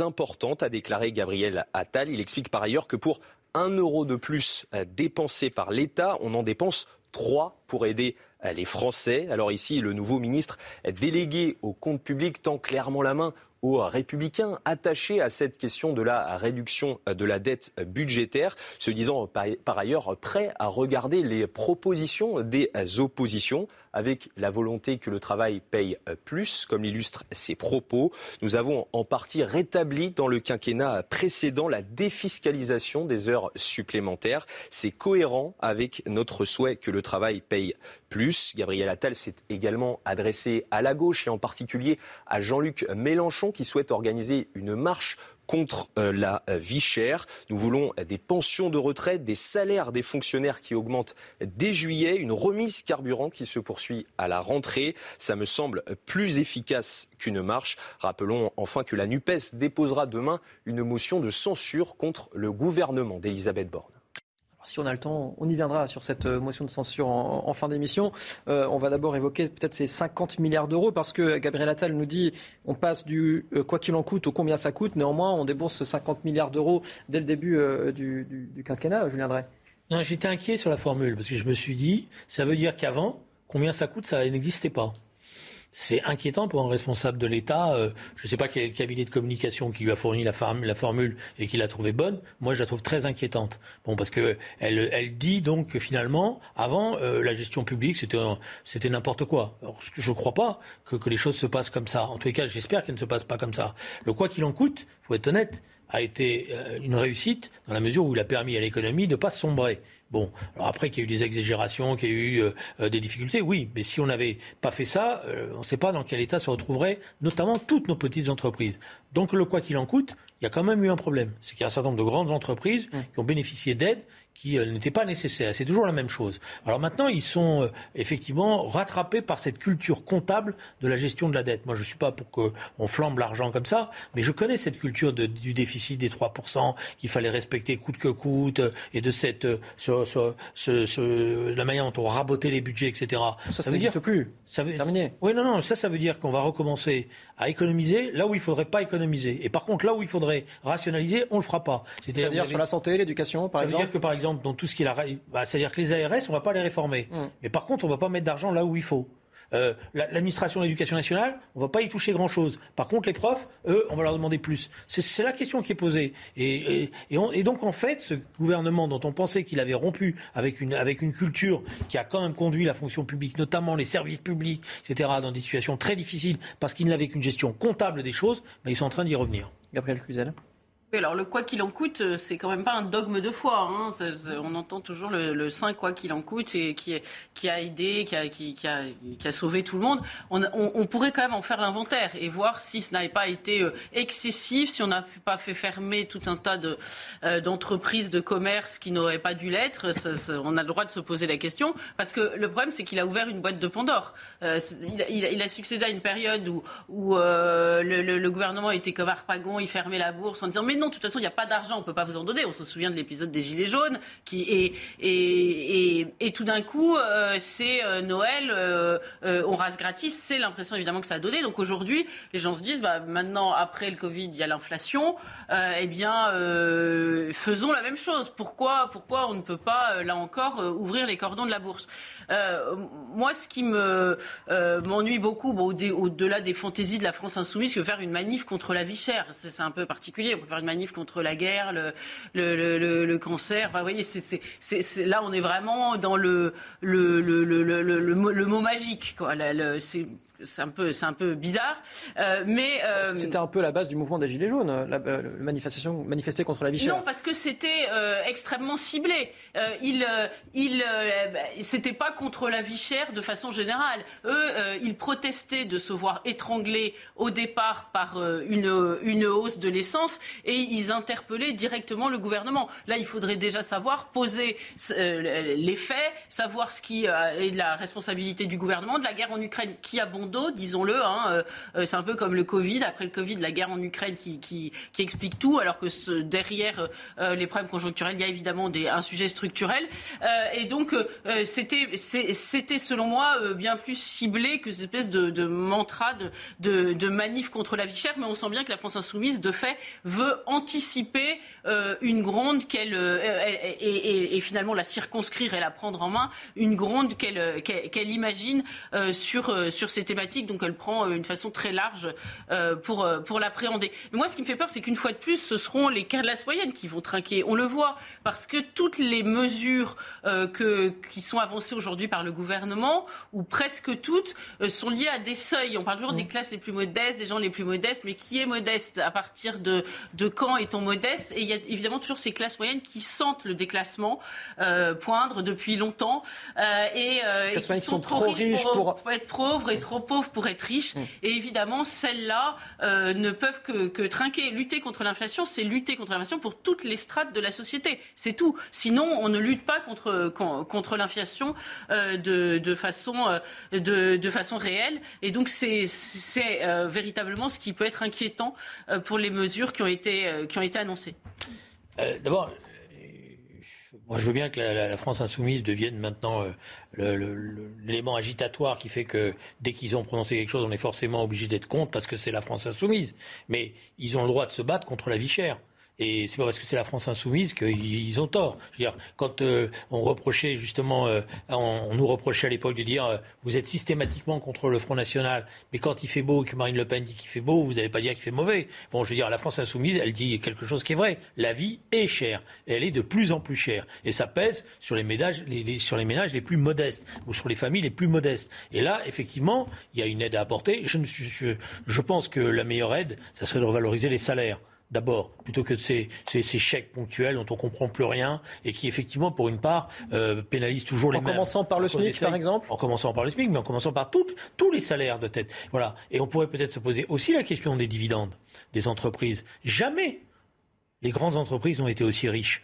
importantes, a déclaré Gabriel Attal. Il explique par ailleurs que pour 1 euro de plus dépensé par l'État, on en dépense 3 pour aider les Français. Alors ici, le nouveau ministre délégué au compte public tend clairement la main aux Républicains, attachés à cette question de la réduction de la dette budgétaire, se disant par ailleurs prêt à regarder les propositions des oppositions, avec la volonté que le travail paye plus, comme l'illustrent ses propos. Nous avons en partie rétabli dans le quinquennat précédent la défiscalisation des heures supplémentaires. C'est cohérent avec notre souhait que le travail paye plus. Gabriel Attal s'est également adressé à la gauche et en particulier à Jean-Luc Mélenchon, qui souhaite organiser une marche contre la vie chère. Nous voulons des pensions de retraite, des salaires des fonctionnaires qui augmentent dès juillet, une remise carburant qui se poursuit à la rentrée. Ça me semble plus efficace qu'une marche. Rappelons enfin que la NUPES déposera demain une motion de censure contre le gouvernement d'Elisabeth Borne. Si on a le temps, on y viendra sur cette motion de censure en fin d'émission. On va d'abord évoquer peut-être ces 50 milliards d'euros parce que Gabriel Attal nous dit on passe du quoi qu'il en coûte au combien ça coûte. Néanmoins, on débourse 50 milliards d'euros dès le début du quinquennat, Julien Drey. Non, j'étais inquiet sur la formule parce que je me suis dit ça veut dire qu'avant, combien ça coûte, ça n'existait pas. C'est inquiétant pour un responsable de l'État. Je ne sais pas quel est le cabinet de communication qui lui a fourni la formule et qui l'a trouvée bonne. Moi, je la trouve très inquiétante. Bon, parce que elle dit donc que finalement, avant, la gestion publique, c'était n'importe quoi. Alors, je ne crois pas que les choses se passent comme ça. En tous les cas, j'espère qu'elles ne se passent pas comme ça. Le quoi qu'il en coûte, il faut être honnête, a été une réussite dans la mesure où il a permis à l'économie de ne pas sombrer. Bon, alors après qu'il y a eu des exagérations, qu'il y a eu des difficultés, oui, mais si on n'avait pas fait ça, on ne sait pas dans quel état se retrouveraient notamment toutes nos petites entreprises. Donc le quoi qu'il en coûte, il y a quand même eu un problème. C'est qu'il y a un certain nombre de grandes entreprises qui ont bénéficié d'aides qui n'étaient pas nécessaires. C'est toujours la même chose. Alors maintenant, ils sont effectivement rattrapés par cette culture comptable de la gestion de la dette. Moi, je ne suis pas pour qu'on flambe l'argent comme ça, mais je connais cette culture du déficit des 3% qu'il fallait respecter coûte que coûte et de cette... la manière dont on rabotait les budgets, etc. Ça veut dire plus. Ça veut... Terminé. Oui, non, ça veut dire qu'on va recommencer à économiser là où il ne faudrait pas économiser. Et par contre, là où il faudrait rationaliser, on ne le fera pas. C'est-à-dire sur la santé, l'éducation, par exemple. Ça veut dire que, par exemple, dans tout ce qui est c'est-à-dire que les ARS, on ne va pas les réformer. Mais par contre, on ne va pas mettre d'argent là où il faut. L'administration de l'éducation nationale, on ne va pas y toucher grand-chose. Par contre, les profs, eux, on va leur demander plus. C'est la question qui est posée. Et donc, en fait, ce gouvernement dont on pensait qu'il avait rompu avec une culture qui a quand même conduit la fonction publique, notamment les services publics, etc., dans des situations très difficiles, parce qu'il n'avait qu'une gestion comptable des choses, ben, ils sont en train d'y revenir. Gabriel Cluzel. Oui, alors le quoi qu'il en coûte, c'est quand même pas un dogme de foi. Hein. On entend toujours le 5 quoi qu'il en coûte et qui a aidé, qui a sauvé tout le monde. On pourrait quand même en faire l'inventaire et voir si ce n'avait pas été excessif, si on n'a pas fait fermer tout un tas d'entreprises, de commerces qui n'auraient pas dû l'être. On a le droit de se poser la question parce que le problème, c'est qu'il a ouvert une boîte de Pandore. Il a succédé à une période où le gouvernement était comme Harpagon, il fermait la bourse en disant mais non, de toute façon, il n'y a pas d'argent, on ne peut pas vous en donner. On se souvient de l'épisode des Gilets jaunes. Et tout d'un coup, c'est Noël, on rase gratis. C'est l'impression, évidemment, que ça a donné. Donc aujourd'hui, les gens se disent, maintenant, après le Covid, il y a l'inflation. Faisons la même chose. Pourquoi on ne peut pas, là encore, ouvrir les cordons de la bourse ? Moi, ce qui m'ennuie beaucoup, au-delà des fantaisies de la France insoumise, c'est faire une manif contre la vie chère. C'est un peu particulier. On peut faire une manif contre la guerre, le cancer. Enfin, vous voyez, là, on est vraiment dans le mot magique, quoi. C'est un peu bizarre, mais... C'était un peu la base du mouvement des Gilets jaunes, manifester contre la vie chère. Non, parce que c'était extrêmement ciblé. C'était pas contre la vie chère de façon générale. Eux, ils protestaient de se voir étranglés au départ par une hausse de l'essence et ils interpellaient directement le gouvernement. Là, il faudrait déjà savoir poser les faits, savoir ce qui est de la responsabilité du gouvernement, de la guerre en Ukraine qui abonde dos, disons-le. Hein. C'est un peu comme le Covid. Après le Covid, la guerre en Ukraine qui explique tout, alors que derrière les problèmes conjoncturels, il y a évidemment un sujet structurel. Et donc, c'était selon moi bien plus ciblé que cette espèce de mantra de manif contre la vie chère. Mais on sent bien que la France insoumise, de fait, veut anticiper une gronde qu'elle et finalement la circonscrire et la prendre en main, une gronde qu'elle imagine sur ces thématiques. Donc elle prend une façon très large pour l'appréhender. Mais moi, ce qui me fait peur, c'est qu'une fois de plus, ce seront les classes moyennes qui vont trinquer. On le voit parce que toutes les mesures qui sont avancées aujourd'hui par le gouvernement, ou presque toutes, sont liées à des seuils. On parle toujours des classes les plus modestes, des gens les plus modestes, mais qui est modeste? À partir de quand est-on modeste? Et il y a évidemment toujours ces classes moyennes qui sentent le déclassement poindre depuis longtemps et qui sont trop riches pour être pauvres et trop pauvres pour être riches. Et évidemment, celles-là ne peuvent que trinquer. Lutter contre l'inflation, c'est lutter contre l'inflation pour toutes les strates de la société. C'est tout. Sinon, on ne lutte pas contre l'inflation de façon réelle. Et donc, c'est véritablement ce qui peut être inquiétant pour les mesures qui ont été annoncées. D'abord, moi, je veux bien que la France insoumise devienne maintenant l'élément agitatoire qui fait que dès qu'ils ont prononcé quelque chose, on est forcément obligé d'être contre parce que c'est la France insoumise. Mais ils ont le droit de se battre contre la vie chère. Et c'est pas parce que c'est la France insoumise qu'ils ont tort. Je veux dire, quand on reprochait justement, on nous reprochait à l'époque de dire vous êtes systématiquement contre le Front National, mais quand il fait beau et que Marine Le Pen dit qu'il fait beau, vous n'allez pas dire qu'il fait mauvais. Bon, je veux dire, la France insoumise, elle dit quelque chose qui est vrai. La vie est chère. Et elle est de plus en plus chère. Et ça pèse sur les ménages les plus modestes ou sur les familles les plus modestes. Et là, effectivement, il y a une aide à apporter. Je pense que la meilleure aide, ça serait de revaloriser les salaires. D'abord, plutôt que ces chèques ponctuels dont on ne comprend plus rien et qui, effectivement, pour une part, pénalisent toujours les mêmes. En commençant par le SMIC, par exemple ? En commençant par le SMIC, mais en commençant par tous les salaires de tête. Voilà. Et on pourrait peut-être se poser aussi la question des dividendes des entreprises. Jamais les grandes entreprises n'ont été aussi riches.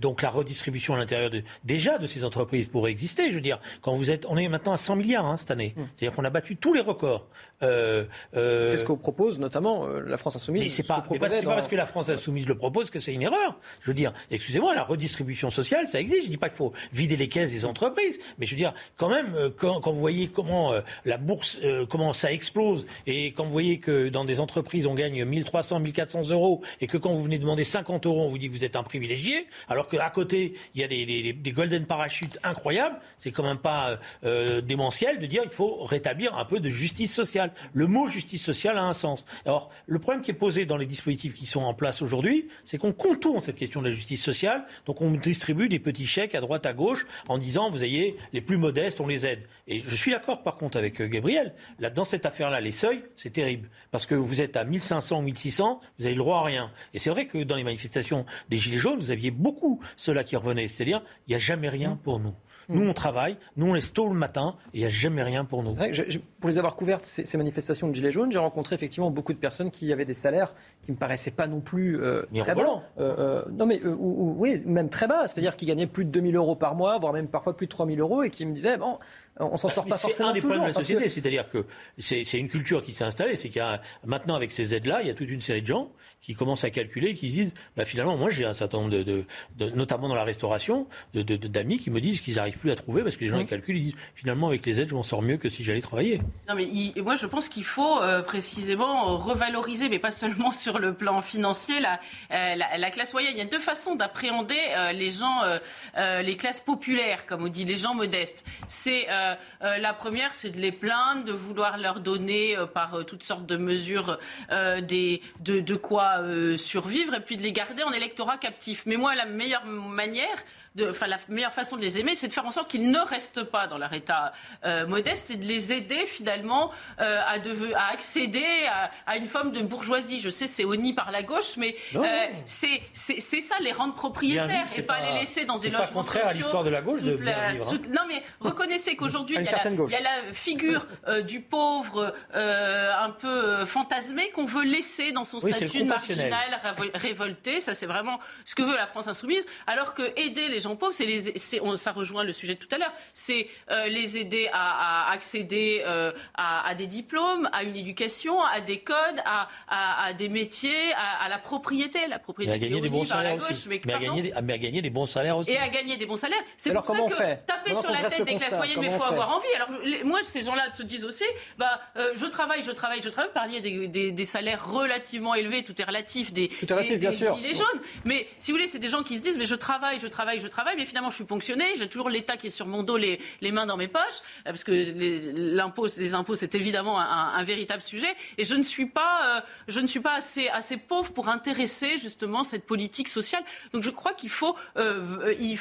Donc la redistribution à l'intérieur de ces entreprises pourrait exister. Je veux dire, quand on est maintenant à 100 milliards cette année. C'est-à-dire qu'on a battu tous les records. C'est ce qu'on propose notamment la France insoumise. Mais c'est pas parce que la France insoumise le propose que c'est une erreur. Je veux dire, excusez-moi, la redistribution sociale, ça existe. Je dis pas qu'il faut vider les caisses des entreprises, mais je veux dire, quand même, quand vous voyez comment la bourse, comment ça explose, et quand vous voyez que dans des entreprises on gagne 1300, 1400 euros, et que quand vous venez demander 50 euros, on vous dit que vous êtes un privilégié. Alors qu'à côté, il y a des golden parachutes incroyables. C'est quand même pas démentiel de dire qu'il faut rétablir un peu de justice sociale. Le mot justice sociale a un sens. Alors, le problème qui est posé dans les dispositifs qui sont en place aujourd'hui, c'est qu'on contourne cette question de la justice sociale. Donc, on distribue des petits chèques à droite, à gauche, en disant, vous ayez les plus modestes, on les aide. Et je suis d'accord, par contre, avec Gabriel. Là, dans cette affaire-là, les seuils, c'est terrible. Parce que vous êtes à 1500 ou 1600, vous avez le droit à rien. Et c'est vrai que dans les manifestations des Gilets jaunes, vous aviez beaucoup ceux-là qui revenaient. C'est-à-dire, il n'y a jamais rien pour nous. Nous, on travaille, nous, on est tôt le matin, et il n'y a jamais rien pour nous. Vrai, pour les avoir couvertes, ces manifestations de Gilets jaunes, j'ai rencontré effectivement beaucoup de personnes qui avaient des salaires qui ne me paraissaient pas non plus très bas. Non, mais oui, même très bas. C'est-à-dire qui gagnaient plus de 2000 euros par mois, voire même parfois plus de 3000 euros, et qui me disaient, bon, on s'en sort pas forcément toujours. C'est un des problèmes de la société, c'est-à-dire que c'est une culture qui s'est installée. C'est qu'il y a, maintenant, avec ces aides-là, il y a toute une série de gens qui commencent à calculer, qui disent, bah, finalement, moi, j'ai un certain nombre notamment dans la restauration, d'amis qui me disent qu'ils n'arrivent plus à trouver parce que les gens les calculent, ils disent, finalement, avec les aides, je m'en sors mieux que si j'allais travailler. Non, mais moi, je pense qu'il faut précisément revaloriser, mais pas seulement sur le plan financier, la classe moyenne. Il y a deux façons d'appréhender les gens, les classes populaires, comme on dit, les gens modestes. C'est la première, c'est de les plaindre, de vouloir leur donner par toutes sortes de mesures de quoi survivre, et puis de les garder en électorat captif. Mais moi, la meilleure manière... la meilleure façon de les aimer, c'est de faire en sorte qu'ils ne restent pas dans leur état modeste et de les aider finalement à accéder à une forme de bourgeoisie. Je sais, c'est honni par la gauche, mais c'est ça, les rendre propriétaires vivre, et pas les laisser dans des logements sociaux. C'est contraire à l'histoire de la gauche de bien vivre. Non, mais reconnaissez qu'aujourd'hui, il y a la figure du pauvre un peu fantasmée qu'on veut laisser dans son statut de marginal révolté. Ça, c'est vraiment ce que veut la France insoumise. Alors que aider les gens gens pauvres, ça rejoint le sujet de tout à l'heure, c'est les aider à accéder à des diplômes, à une éducation, à des codes, à des métiers, à la propriété. La propriété à gagner des bons salaires aussi. Mais à gagner des bons salaires aussi. Et à gagner des bons salaires. C'est alors pour ça que taper sur la tête des classes moyennes, mais il faut avoir envie. Alors moi, ces gens-là te disent aussi, je travaille. Vous parliez des salaires relativement élevés, tout est relatif, des gilets jaunes. Mais si vous voulez, c'est des gens qui se disent, mais je travaille, mais finalement je suis ponctionné, j'ai toujours l'État qui est sur mon dos, les mains dans mes poches, parce que les impôts, c'est évidemment un véritable sujet. Et je ne suis pas assez pauvre pour intéresser justement cette politique sociale. Donc je crois qu'il faut donner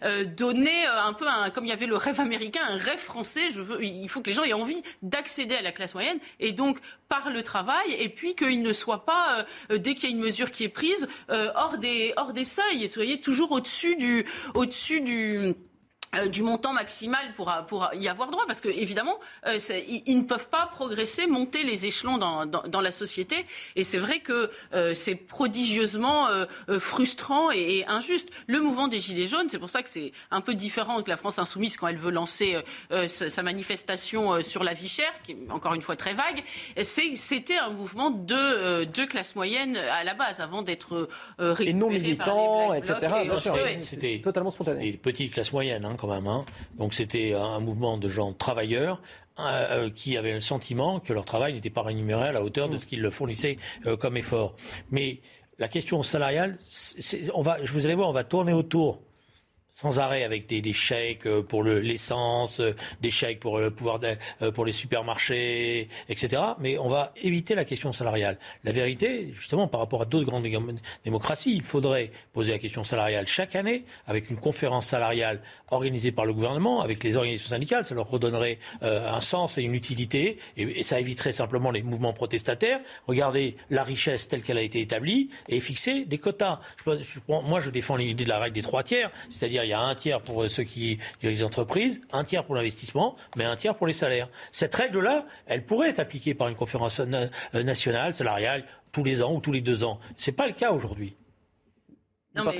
un peu, comme il y avait le rêve américain, un rêve français. Il faut que les gens aient envie d'accéder à la classe moyenne, et donc par le travail, et puis qu'ils ne soient pas, dès qu'il y a une mesure qui est prise, hors des seuils, et soyez toujours au-dessus du montant maximal pour y avoir droit, parce que évidemment ils ne peuvent pas progresser, monter les échelons dans la société, et c'est vrai que c'est prodigieusement frustrant et injuste. Le mouvement des Gilets jaunes, c'est pour ça que c'est un peu différent que la France insoumise quand elle veut lancer sa manifestation sur la vie chère, qui est encore une fois très vague. C'était un mouvement de classe moyenne à la base, avant d'être récupéré et non militant, par les Black Blocs, etc. Bien sûr, c'était totalement spontané. C'était petite classe moyenne, hein, quand même, hein. Donc c'était un mouvement de gens travailleurs qui avaient le sentiment que leur travail n'était pas rémunéré à la hauteur de ce qu'ils fournissaient comme effort. Mais la question salariale, vous allez voir, on va tourner autour sans arrêt avec des chèques pour l'essence, des chèques pour le pouvoir pour les supermarchés, etc. Mais on va éviter la question salariale. La vérité, justement, par rapport à d'autres grandes démocraties, il faudrait poser la question salariale chaque année avec une conférence salariale organisée par le gouvernement, avec les organisations syndicales. Ça leur redonnerait un sens et une utilité, et ça éviterait simplement les mouvements protestataires. Regardez la richesse telle qu'elle a été établie et fixer des quotas. Moi, je défends l'idée de la règle des 3/3, c'est-à-dire il y a 1/3 pour ceux qui dirigent les entreprises, 1/3 pour l'investissement, mais 1/3 pour les salaires. Cette règle-là, elle pourrait être appliquée par une conférence nationale salariale tous les ans ou tous les 2 ans. C'est pas le cas aujourd'hui. Non, mais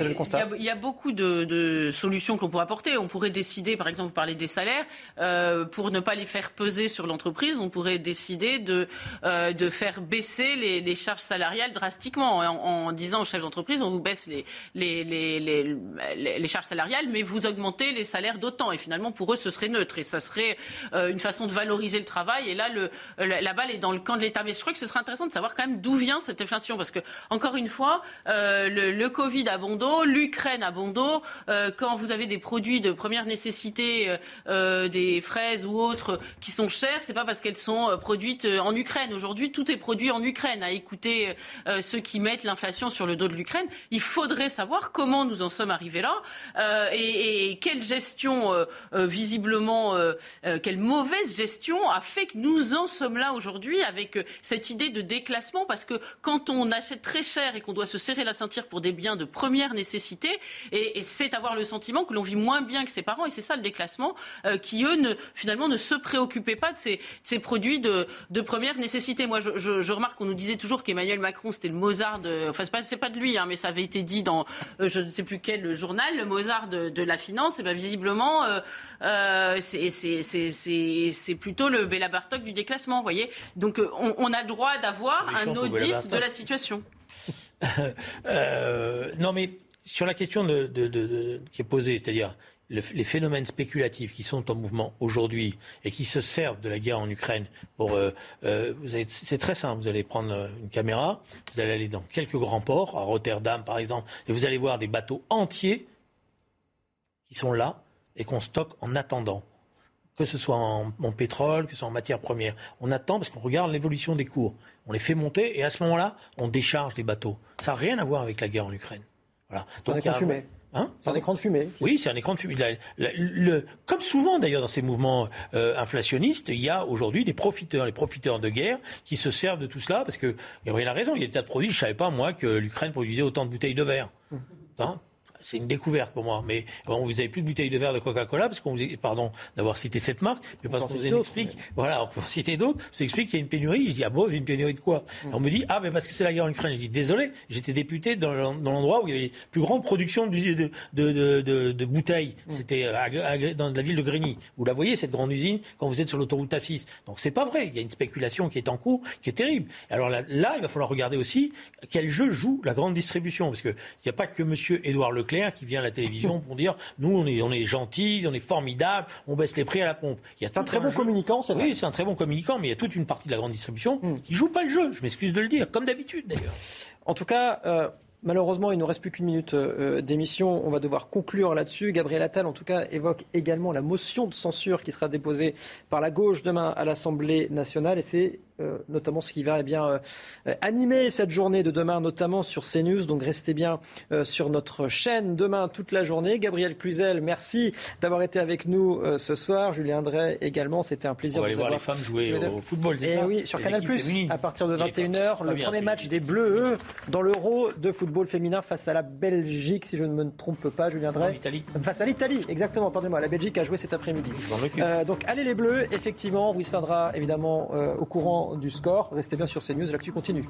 il y a beaucoup de solutions qu'on pourrait apporter. On pourrait décider, par exemple, parler des salaires, pour ne pas les faire peser sur l'entreprise. On pourrait décider de faire baisser les charges salariales drastiquement en disant aux chefs d'entreprise, on vous baisse les charges salariales, mais vous augmentez les salaires d'autant. Et finalement, pour eux, ce serait neutre, et ça serait une façon de valoriser le travail. Et là, la balle est dans le camp de l'État. Mais je crois que ce serait intéressant de savoir quand même d'où vient cette inflation, parce que encore une fois, le Covid a bon dos, l'Ukraine à bon dos. Quand vous avez des produits de première nécessité, des fraises ou autres, qui sont chères, c'est pas parce qu'elles sont produites en Ukraine. Aujourd'hui, tout est produit en Ukraine. À écouter ceux qui mettent l'inflation sur le dos de l'Ukraine, il faudrait savoir comment nous en sommes arrivés là, et quelle gestion, visiblement, quelle mauvaise gestion a fait que nous en sommes là aujourd'hui, avec cette idée de déclassement, parce que quand on achète très cher et qu'on doit se serrer la ceinture pour des biens de première nécessité, et c'est avoir le sentiment que l'on vit moins bien que ses parents, et c'est ça le déclassement, qui eux finalement ne se préoccupaient pas de ces produits de première nécessité. Moi je remarque qu'on nous disait toujours qu'Emmanuel Macron c'était le Mozart c'est pas de lui, hein, mais ça avait été dit dans je ne sais plus quel journal, le Mozart de la finance. Et bien visiblement c'est plutôt le Béla Bartok du déclassement, vous voyez. Donc on a le droit d'avoir un audit de la situation. Non, mais sur la question qui est posée, c'est-à-dire les phénomènes spéculatifs qui sont en mouvement aujourd'hui et qui se servent de la guerre en Ukraine c'est très simple. Vous allez prendre une caméra, vous allez aller dans quelques grands ports, à Rotterdam par exemple, et vous allez voir des bateaux entiers qui sont là et qu'on stocke en attendant. Que ce soit en pétrole, que ce soit en matières premières. On attend parce qu'on regarde l'évolution des cours. On les fait monter et à ce moment-là, on décharge les bateaux. Ça n'a rien à voir avec la guerre en Ukraine. Voilà. Donc, c'est un écran de fumée. Oui, c'est un écran de fumée. Comme souvent d'ailleurs dans ces mouvements inflationnistes, il y a aujourd'hui des profiteurs, les profiteurs de guerre qui se servent de tout cela, parce que Gabriel a raison, il y a des tas de produits. Je ne savais pas, moi, que l'Ukraine produisait autant de bouteilles de verre. Hein ? c'est une découverte pour moi, mais vous n'avez plus de bouteille de verre de Coca-Cola, parce qu'on vous est, pardon d'avoir cité cette marque, mais parce qu'on vous en explique, voilà, on peut en citer d'autres, on s'explique qu'il y a une pénurie, je dis, ah bon, j'ai une pénurie de quoi ? Et on me dit, ah, mais parce que c'est la guerre en Ukraine. Je dis, désolé, j'étais député dans l'endroit où il y avait la plus grande production de bouteilles, c'était dans la ville de Grigny. Vous la voyez, cette grande usine, quand vous êtes sur l'autoroute A6. Donc c'est pas vrai, il y a une spéculation qui est en cours, qui est terrible. Alors là, il va falloir regarder aussi quel jeu joue la grande distribution, parce qu'il n'y a pas que monsieur Édouard Leclerc qui vient à la télévision pour dire nous on est gentils, on est formidables, on baisse les prix à la pompe. Il y a un très bon communicant, c'est vrai. Oui, c'est un très bon communicant, mais il y a toute une partie de la grande distribution qui joue pas le jeu, je m'excuse de le dire, comme d'habitude d'ailleurs. En tout cas, malheureusement, il ne nous reste plus qu'une minute d'émission. On va devoir conclure là-dessus. Gabriel Attal, en tout cas, évoque également la motion de censure qui sera déposée par la gauche demain à l'Assemblée nationale. Et c'est notamment ce qui va animer cette journée de demain, notamment sur CNews. Donc restez bien sur notre chaîne demain toute la journée. Gabriel Cluzel, merci d'avoir été avec nous ce soir. Julien Drey également, c'était un plaisir de vous avoir. On va aller voir les femmes jouer au football, c'est ça ? Oui, sur Canal+, à partir de 21h, le premier match des Bleus, dans l'Euro de football féminin face à la Belgique, si je ne me trompe pas, Julien Drey. Face à l'Italie, exactement, pardonnez-moi. La Belgique a joué cet après-midi. Donc allez les Bleus, effectivement, on vous tiendra évidemment au courant du score. Restez bien sur CNews, l'actu continue.